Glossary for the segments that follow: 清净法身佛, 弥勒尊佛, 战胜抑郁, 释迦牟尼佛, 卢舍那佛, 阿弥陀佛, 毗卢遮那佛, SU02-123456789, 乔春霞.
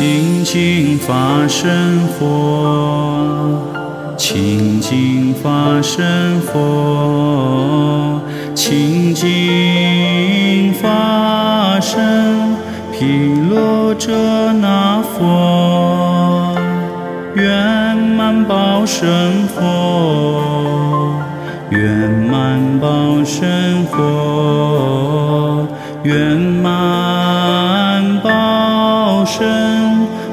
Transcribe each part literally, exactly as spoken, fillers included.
清净法身佛，清净法身佛，清净法身毗卢遮那佛，圆满报身佛，圆满报身佛，圆满报身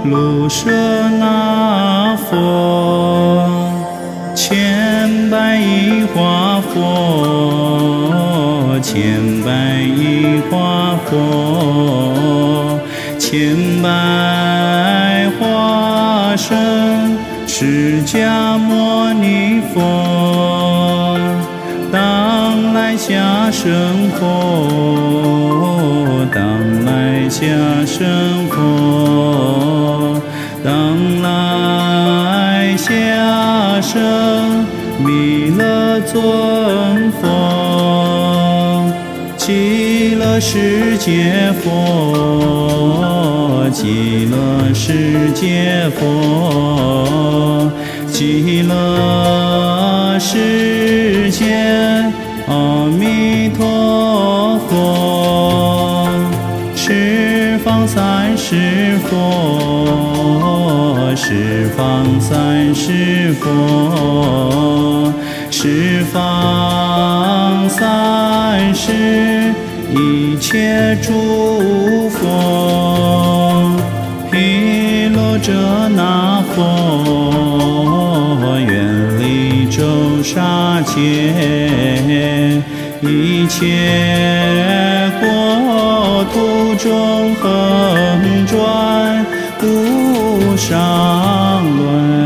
卢舍那佛，千百亿化佛，千百亿化佛，千百化身释迦牟尼佛，当来下生佛，当来下生佛，当来下生弥勒尊佛，极乐世界佛，极乐世界佛，极乐世界阿弥陀佛，十方三世佛，十方三世佛，十方三世一切诸佛，毗卢遮那佛，远离周沙界，一切国土中横转无上轮。